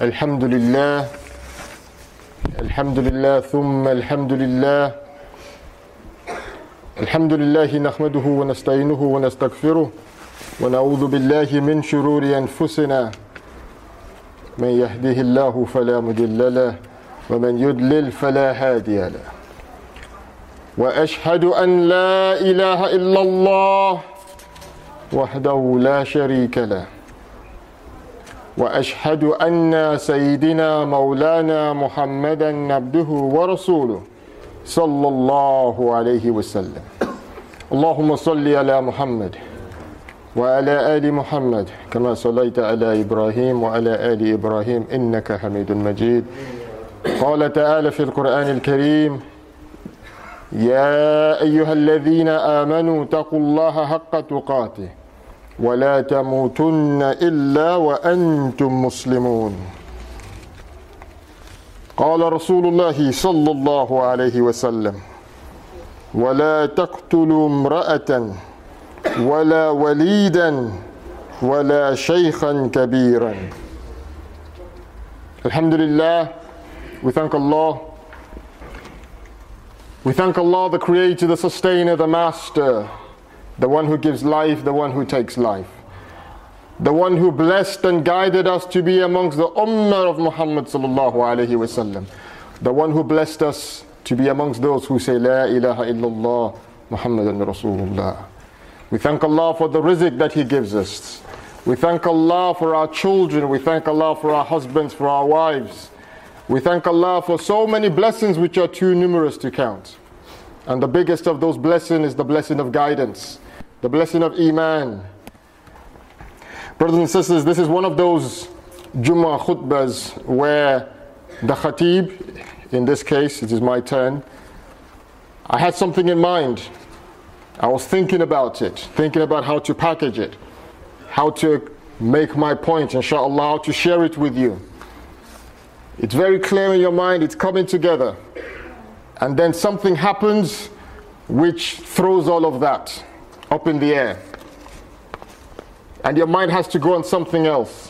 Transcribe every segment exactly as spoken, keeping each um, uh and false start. Alhamdulillah. Alhamdulillah, thumma alhamdulillah. Alhamdulillah nahmaduhu wa nasta'inuhu wa nastaghfiruh wa na'udhu billahi min shururi anfusina. Man yahdihillahu fala mudilla lahu wa man yudlil fala hadiya lahu. وأشهد أن لا إله إلا الله وحده لا شريك له وأشهد أن سيدنا مولانا محمدا عبده ورسوله صلى الله عليه وسلم اللهم صل على محمد وعلى آل محمد كما صليت على إبراهيم وعلى آل إبراهيم إنك حميد مجيد قال تعالى في القرآن الكريم يا أيها الذين آمنوا اتقوا الله حق تقاته ولا تموتن إلا وأنتم مسلمون قال رسول الله صلى الله عليه وسلم ولا تقتلوا امرأة ولا وليدا ولا شيخا كبيرا الحمد لله. We thank Allah. We thank Allah, the Creator, the Sustainer, the Master, the one who gives life, the one who takes life, the one who blessed and guided us to be amongst the Ummah of Muhammad sallallahu alayhi wa sallam, the one who blessed us to be amongst those who say, La ilaha illallah, Muhammadan Rasulullah. We thank Allah for the rizq that He gives us. We thank Allah for our children. We thank Allah for our husbands, for our wives. We thank Allah for so many blessings which are too numerous to count. And the biggest of those blessings is the blessing of guidance, the blessing of Iman. Brothers and sisters, this is one of those Jummah khutbahs where the Khatib, in this case, it is my turn, I had something in mind. I was thinking about it, thinking about how to package it, how to make my point, inshallah, how to share it with you. It's very clear in your mind, it's coming together. And then something happens which throws all of that up in the air. And your mind has to go on something else.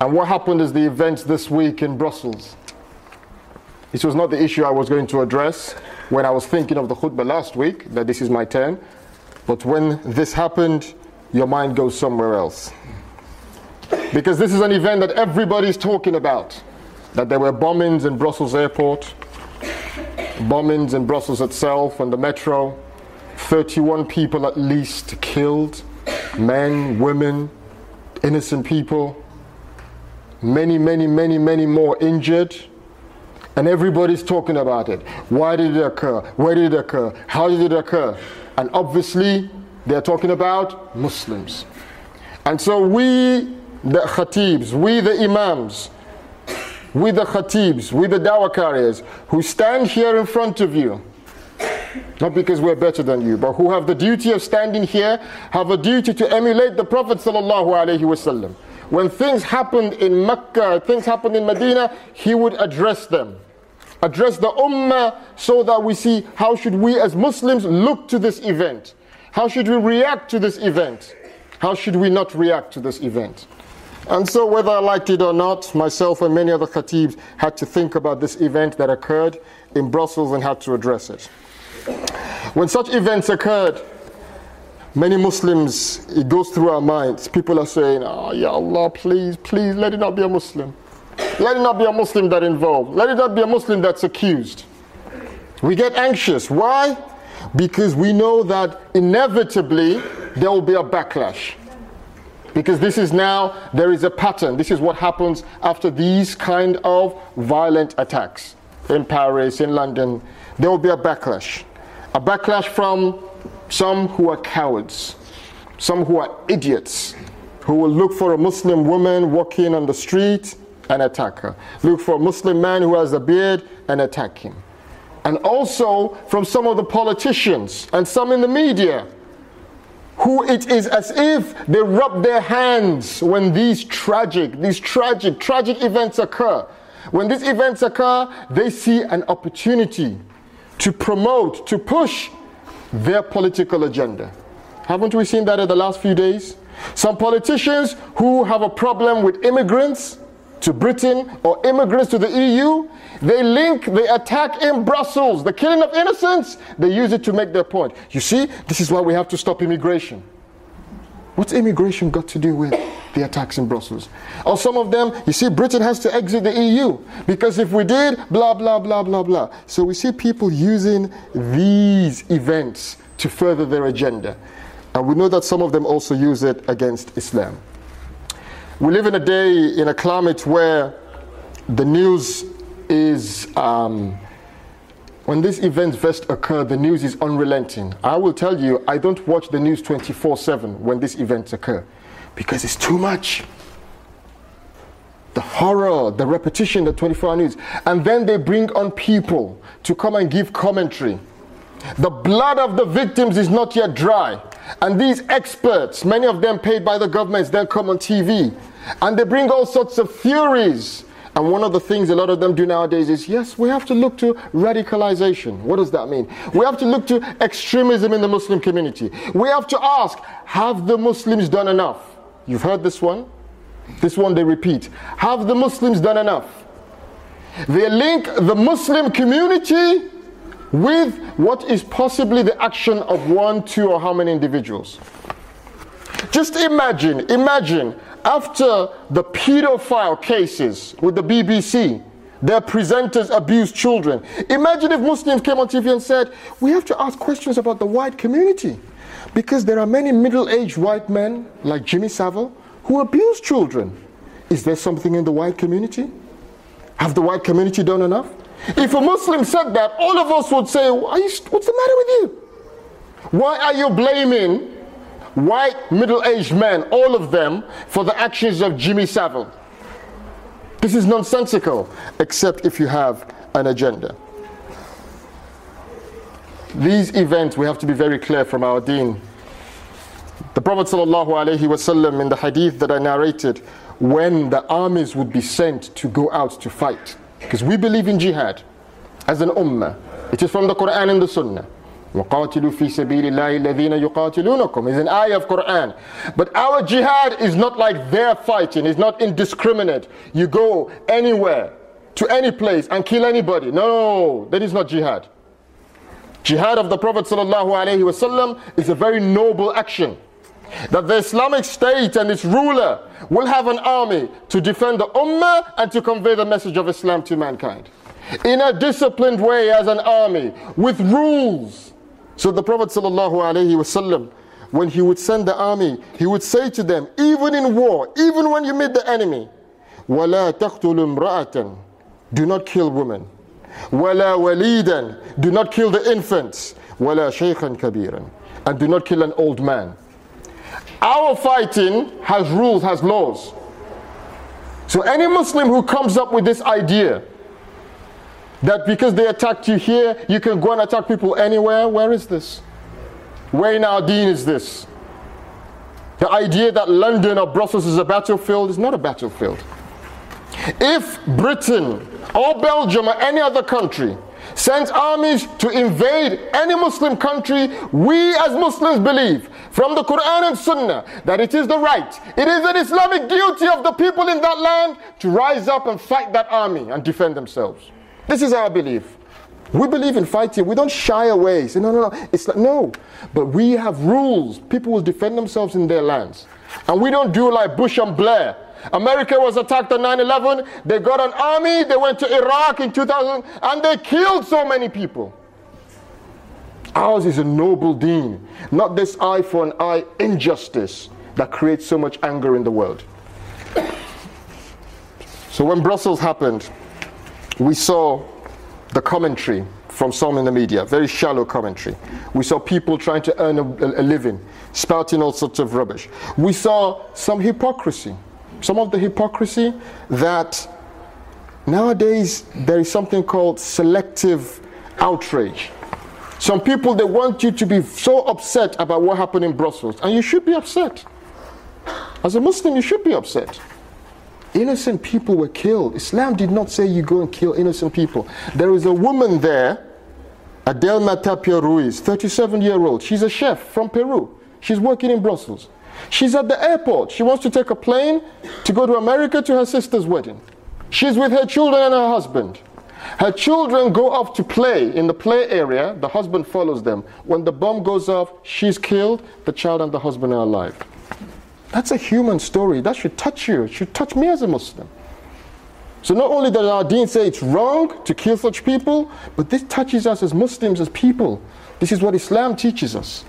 And what happened is the events this week in Brussels. This was not the issue I was going to address when I was thinking of the khutbah last week, that this is my turn. But when this happened, your mind goes somewhere else. Because this is an event that everybody's talking about. That there were bombings in Brussels airport, bombings in Brussels itself and the metro, thirty-one people at least killed, men, women, innocent people, many, many, many, many more injured, and everybody's talking about it. Why did it occur? Where did it occur? How did it occur? And obviously, they're talking about Muslims. And so we, the khatibs, we the imams, we the khatibs, we the dawah carriers, who stand here in front of you, not because we're better than you, but who have the duty of standing here, have a duty to emulate the Prophet sallallahu alaihi wasallam. When things happened in Mecca, things happened in Medina, he would address them, address the ummah, so that we see how should we as Muslims look to this event, how should we react to this event, how should we not react to this event. And so whether I liked it or not, myself and many other khatibs had to think about this event that occurred in Brussels and had to address it. When such events occurred, many Muslims, it goes through our minds. People are saying, oh, Ya Allah, please, please, let it not be a Muslim. Let it not be a Muslim that involved. Let it not be a Muslim that's accused. We get anxious. Why? Because we know that inevitably there will be a backlash. Because this is now, there is a pattern. This is what happens after these kind of violent attacks. In Paris, in London, there will be a backlash. A backlash from some who are cowards, some who are idiots, who will look for a Muslim woman walking on the street and attack her. Look for a Muslim man who has a beard and attack him. And also from some of the politicians and some in the media, who it is as if they rub their hands when these tragic, these tragic, tragic events occur. When these events occur, they see an opportunity to promote, to push their political agenda. Haven't we seen that in the last few days? Some politicians who have a problem with immigrants to Britain or immigrants to the E U, they link the attack in Brussels, the killing of innocents, they use it to make their point. You see, this is why we have to stop immigration. What's immigration got to do with the attacks in Brussels? Or some of them, you see, Britain has to exit the E U because if we did, blah, blah, blah, blah, blah. So we see people using these events to further their agenda. And we know that some of them also use it against Islam. We live in a day, in a climate where the news is, um, when these events first occur, the news is unrelenting. I will tell you, I don't watch the news twenty-four seven when these events occur, because it's too much. The horror, the repetition, the twenty-four hour news. And then they bring on people to come and give commentary. The blood of the victims is not yet dry. And these experts, many of them paid by the governments, they'll come on T V. And they bring all sorts of theories. And one of the things a lot of them do nowadays is, yes, we have to look to radicalization. What does that mean? We have to look to extremism in the Muslim community. We have to ask, have the Muslims done enough? You've heard this one? This one they repeat. Have the Muslims done enough? They link the Muslim community with what is possibly the action of one, two, or how many individuals. Just imagine, imagine, after the pedophile cases with the B B C, their presenters abused children. Imagine if Muslims came on T V and said, we have to ask questions about the white community, because there are many middle-aged white men, like Jimmy Savile, who abuse children. Is there something in the white community? Have the white community done enough? If a Muslim said that, all of us would say, what's the matter with you? Why are you blaming white middle-aged men, all of them, for the actions of Jimmy Savile? This is nonsensical, except if you have an agenda. These events, we have to be very clear from our deen. The Prophet ﷺ, in the hadith that I narrated, when the armies would be sent to go out to fight, because we believe in jihad as an ummah. It is from the Quran and the Sunnah. وَقَاتِلُوا فِي سَبِيلِ اللَّهِ الَّذِينَ يُقَاتِلُونَكُمْ is an ayah of Quran. But our jihad is not like their fighting. It's not indiscriminate. You go anywhere, to any place and kill anybody. No, that is not jihad. Jihad of the Prophet ﷺ is a very noble action. That the Islamic State and its ruler will have an army to defend the ummah and to convey the message of Islam to mankind. In a disciplined way, as an army, with rules. So the Prophet ﷺ, when he would send the army, he would say to them, even in war, even when you meet the enemy, وَلَا تَقْتُلُ امْرَأَةً, do not kill women. وَلَا وَلِيدًا, do not kill the infants. وَلَا شَيْخًا كَبِيرًا, and do not kill an old man. Our fighting has rules, has laws. So any Muslim who comes up with this idea that because they attacked you here, you can go and attack people anywhere, where is this? Where in our deen is this? The idea that London or Brussels is a battlefield is not a battlefield. If Britain or Belgium or any other country sends armies to invade any Muslim country, we as Muslims believe from the Quran and Sunnah that it is the right, it is an Islamic duty of the people in that land to rise up and fight that army and defend themselves. This is our belief. We believe in fighting. We don't shy away. Say, no, no, no. It's like, no. But we have rules. People will defend themselves in their lands. And we don't do like Bush and Blair. America was attacked on nine eleven. They got an army. They went to Iraq in two thousand. And they killed so many people. Ours is a noble deen. Not this eye for an eye injustice that creates so much anger in the world. So when Brussels happened, we saw the commentary from some in the media, very shallow commentary. We saw people trying to earn a, a living, spouting all sorts of rubbish. We saw some hypocrisy, some of the hypocrisy that nowadays there is something called selective outrage. Some people, they want you to be so upset about what happened in Brussels, and you should be upset. As a Muslim, you should be upset. Innocent people were killed. Islam did not say you go and kill innocent people. There is a woman there, Adela Tapia Ruiz, thirty-seven-year-old. She's a chef from Peru. She's working in Brussels. She's at the airport. She wants to take a plane to go to America to her sister's wedding. She's with her children and her husband. Her children go off to play in the play area. The husband follows them. When the bomb goes off, she's killed. The child and the husband are alive. That's a human story. That should touch you. It should touch me as a Muslim. So not only does our deen say it's wrong to kill such people, but this touches us as Muslims, as people. This is what Islam teaches us.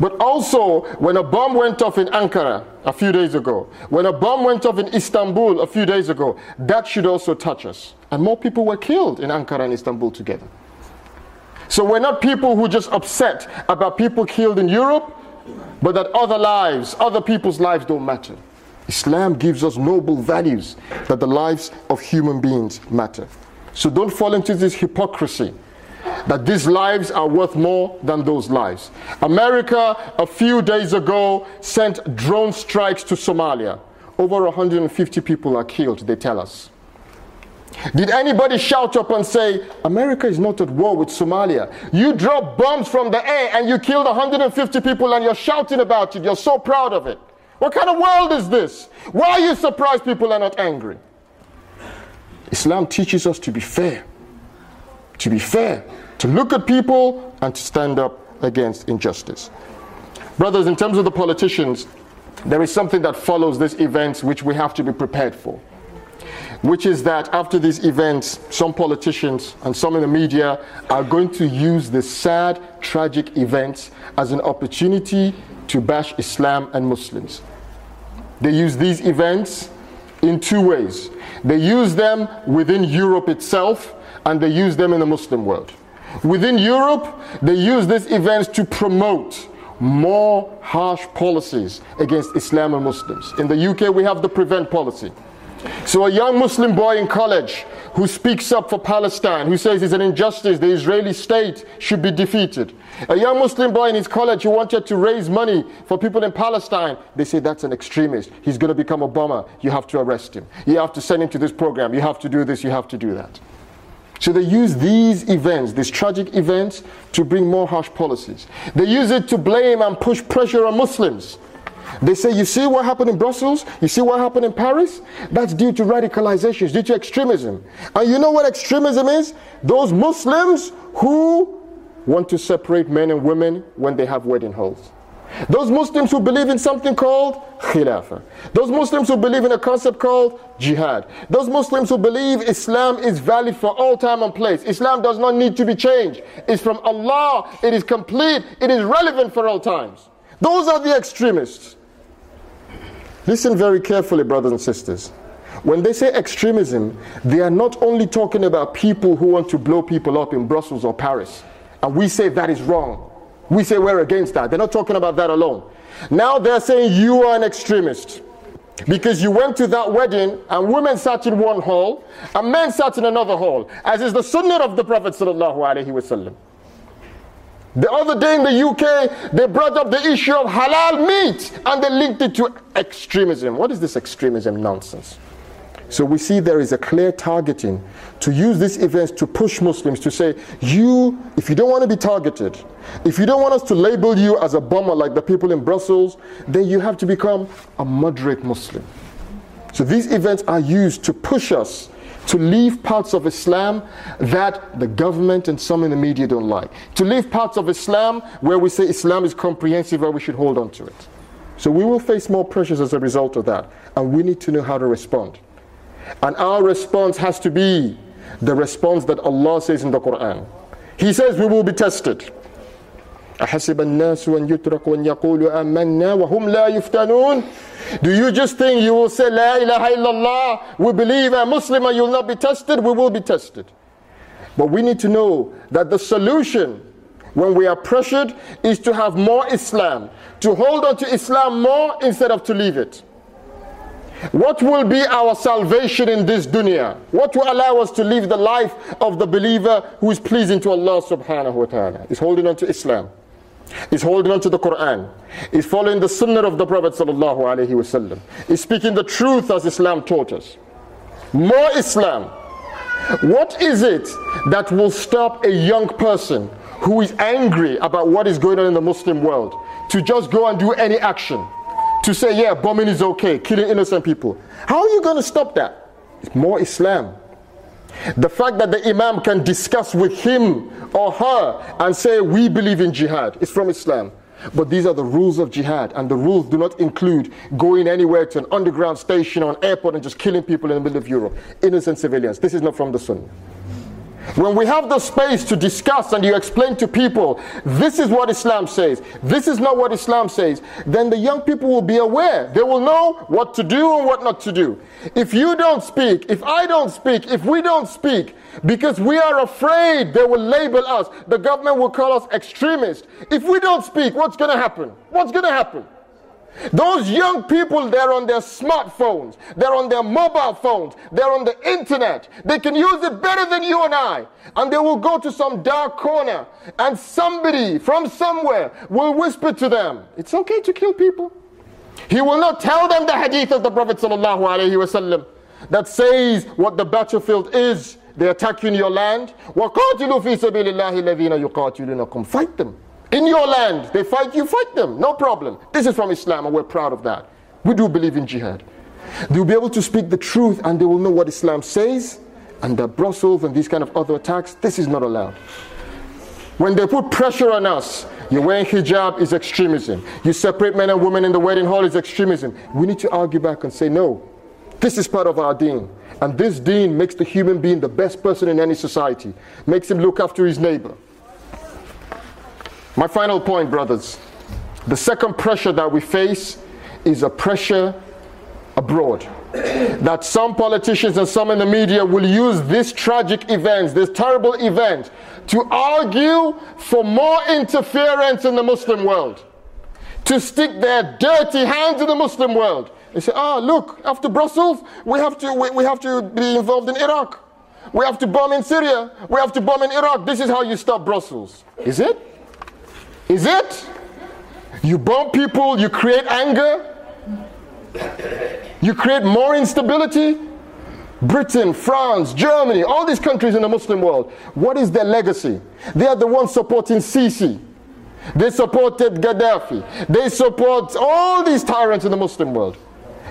But also, when a bomb went off in Ankara a few days ago, when a bomb went off in Istanbul a few days ago, that should also touch us. And more people were killed in Ankara and Istanbul together. So we're not people who just upset about people killed in Europe, but that other lives, other people's lives don't matter. Islam gives us noble values, that the lives of human beings matter. So don't fall into this hypocrisy, that these lives are worth more than those lives. America, a few days ago, sent drone strikes to Somalia. Over one hundred fifty people are killed, they tell us. Did anybody shout up and say, America is not at war with Somalia? You drop bombs from the air and you killed one hundred fifty people and you're shouting about it. You're so proud of it. What kind of world is this? Why are you surprised people are not angry? Islam teaches us to be fair. To be fair, to look at people and to stand up against injustice. Brothers, in terms of the politicians, there is something that follows these events which we have to be prepared for, which is that after these events, some politicians and some in the media are going to use the sad, tragic events as an opportunity to bash Islam and Muslims. They use these events in two ways. They use them within Europe itself, and they use them in the Muslim world. Within Europe, they use these events to promote more harsh policies against Islam and Muslims. In the U K, we have the Prevent policy. So a young Muslim boy in college who speaks up for Palestine, who says it's an injustice, the Israeli state should be defeated. A young Muslim boy in his college who wanted to raise money for people in Palestine, they say that's an extremist. He's going to become a bomber. You have to arrest him. You have to send him to this program. You have to do this. You have to do that. So they use these events, these tragic events, to bring more harsh policies. They use it to blame and push pressure on Muslims. They say, you see what happened in Brussels? You see what happened in Paris? That's due to radicalization, it's due to extremism. And you know what extremism is? Those Muslims who want to separate men and women when they have wedding halls. Those Muslims who believe in something called Khilafah. Those Muslims who believe in a concept called Jihad. Those Muslims who believe Islam is valid for all time and place. Islam does not need to be changed. It's from Allah. It is complete. It is relevant for all times. Those are the extremists. Listen very carefully, brothers and sisters. When they say extremism, they are not only talking about people who want to blow people up in Brussels or Paris. And we say that is wrong. We say we're against that. They're not talking about that alone. Now they're saying you are an extremist because you went to that wedding and women sat in one hall and men sat in another hall, as is the sunnah of the Prophet sallallahu alaihi wasallam. The other day in the U K, they brought up the issue of halal meat and they linked it to extremism. What is this extremism nonsense? So we see there is a clear targeting to use these events to push Muslims to say, you, if you don't want to be targeted, if you don't want us to label you as a bomber like the people in Brussels, then you have to become a moderate Muslim. So these events are used to push us to leave parts of Islam that the government and some in the media don't like. To leave parts of Islam where we say Islam is comprehensive and we should hold on to it. So we will face more pressures as a result of that, and we need to know how to respond. And our response has to be the response that Allah says in the Quran. He says we will be tested. Do you just think you will say, La ilaha illallah, we believe a Muslim and you will not be tested? We will be tested. But we need to know that the solution when we are pressured is to have more Islam, to hold on to Islam more instead of to leave it. What will be our salvation in this dunya? What will allow us to live the life of the believer who is pleasing to Allah subhanahu wa ta'ala? Is holding on to Islam. Is holding on to the Quran. Is following the sunnah of the Prophet sallallahu alayhi wa sallam. Is speaking the truth as Islam taught us. More Islam. What is it that will stop a young person who is angry about what is going on in the Muslim world to just go and do any action? To say, yeah, bombing is okay, killing innocent people. How are you going to stop that? It's more Islam. The fact that the Imam can discuss with him or her and say, we believe in jihad, is from Islam. But these are the rules of jihad, and the rules do not include going anywhere to an underground station or an airport and just killing people in the middle of Europe. Innocent civilians. This is not from the Sunnah. When we have the space to discuss and you explain to people, this is what Islam says, this is not what Islam says, then the young people will be aware. They will know what to do and what not to do. If you don't speak, if I don't speak, if we don't speak, because we are afraid they will label us, the government will call us extremists. If we don't speak, what's going to happen? What's going to happen? Those young people, they're on their smartphones, they're on their mobile phones, they're on the internet. They can use it better than you and I. And they will go to some dark corner and somebody from somewhere will whisper to them, it's okay to kill people. He will not tell them the hadith of the Prophet sallallahu alaihi wasallam that says what the battlefield is. They attack you in your land. وَقَاتِلُوا فِي سَبِيلِ اللَّهِ الَّذِينَ يُقَاتِلُونَكُمْ. Fight them. In your land, they fight you, fight them. No problem. This is from Islam and we're proud of that. We do believe in jihad. They'll be able to speak the truth and they will know what Islam says, and that Brussels and these kind of other attacks, this is not allowed. When they put pressure on us, you're wearing hijab is extremism. You separate men and women in the wedding hall is extremism. We need to argue back and say no. This is part of our deen. And this deen makes the human being the best person in any society. Makes him look after his neighbor. My final point, brothers, the second pressure that we face is a pressure abroad. That some politicians and some in the media will use these tragic events, this terrible event, to argue for more interference in the Muslim world. To stick their dirty hands in the Muslim world. They say, ah, look, after Brussels, we have to, we, we have to be involved in Iraq. We have to bomb in Syria. We have to bomb in Iraq. This is how you stop Brussels. Is it? Is it? You bomb people, you create anger, you create more instability. Britain, France, Germany, all these countries in the Muslim world, what is their legacy? They are the ones supporting Sisi. They supported Gaddafi. They support all these tyrants in the Muslim world.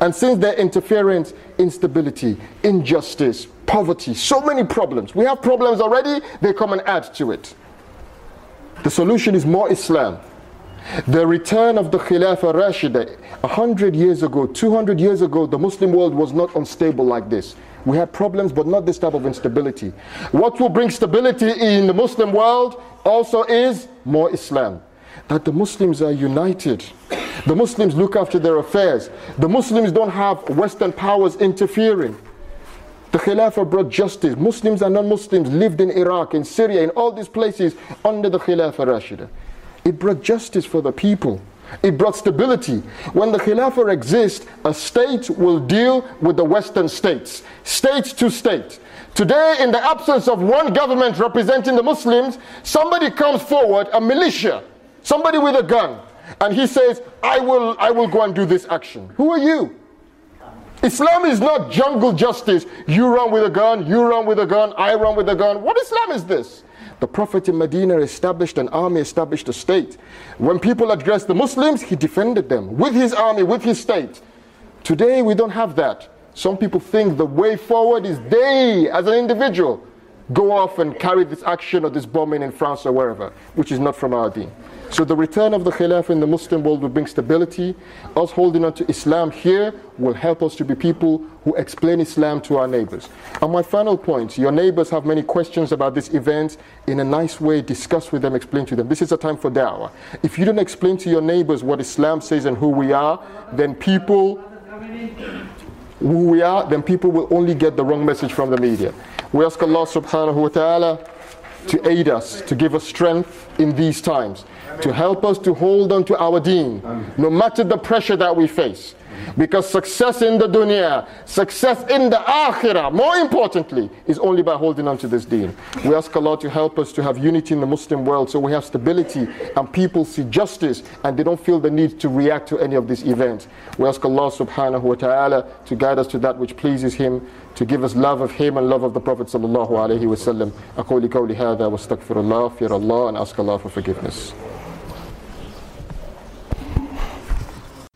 And since their interference, instability, injustice, poverty, so many problems. We have problems already, they come and add to it. The solution is more Islam. The return of the Khilafah Rashida, one hundred years ago, two hundred years ago, the Muslim world was not unstable like this. We had problems, but not this type of instability. What will bring stability in the Muslim world also is more Islam. That the Muslims are united. The Muslims look after their affairs. The Muslims don't have Western powers interfering. The Khilafah brought justice. Muslims and non-Muslims lived in Iraq, in Syria, in all these places under the Khilafah Rashida. It brought justice for the people. It brought stability. When the Khilafah exists, a state will deal with the Western states, state to state. Today, in the absence of one government representing the Muslims, somebody comes forward, a militia, somebody with a gun, and he says, I will, I will go and do this action. Who are you? Islam is not jungle justice. You run with a gun, you run with a gun, I run with a gun. What Islam is this? The Prophet in Medina established an army, established a state. When people addressed the Muslims, he defended them with his army, with his state. Today we don't have that. Some people think the way forward is they, as an individual, go off and carry this action or this bombing in France or wherever, which is not from our deen. So the return of the Khilafah in the Muslim world will bring stability. Us holding on to Islam here will help us to be people who explain Islam to our neighbors. And my final point, your neighbors have many questions about this event. In a nice way, discuss with them, explain to them. This is a time for da'wah. If you don't explain to your neighbors what Islam says and who we are, then people, who we are, then people will only get the wrong message from the media. We ask Allah subhanahu wa ta'ala to aid us, to give us strength in these times, to help us to hold on to our deen, no matter the pressure that we face. Because success in the dunya, success in the akhirah, more importantly, is only by holding on to this deen. We ask Allah to help us to have unity in the Muslim world, so we have stability and people see justice and they don't feel the need to react to any of these events. We ask Allah subhanahu wa ta'ala to guide us to that which pleases Him, to give us love of Him and love of the Prophet sallallahu alayhi wa sallam. أقول قولي هذا واستغفر الله fear Allah and ask Allah for forgiveness.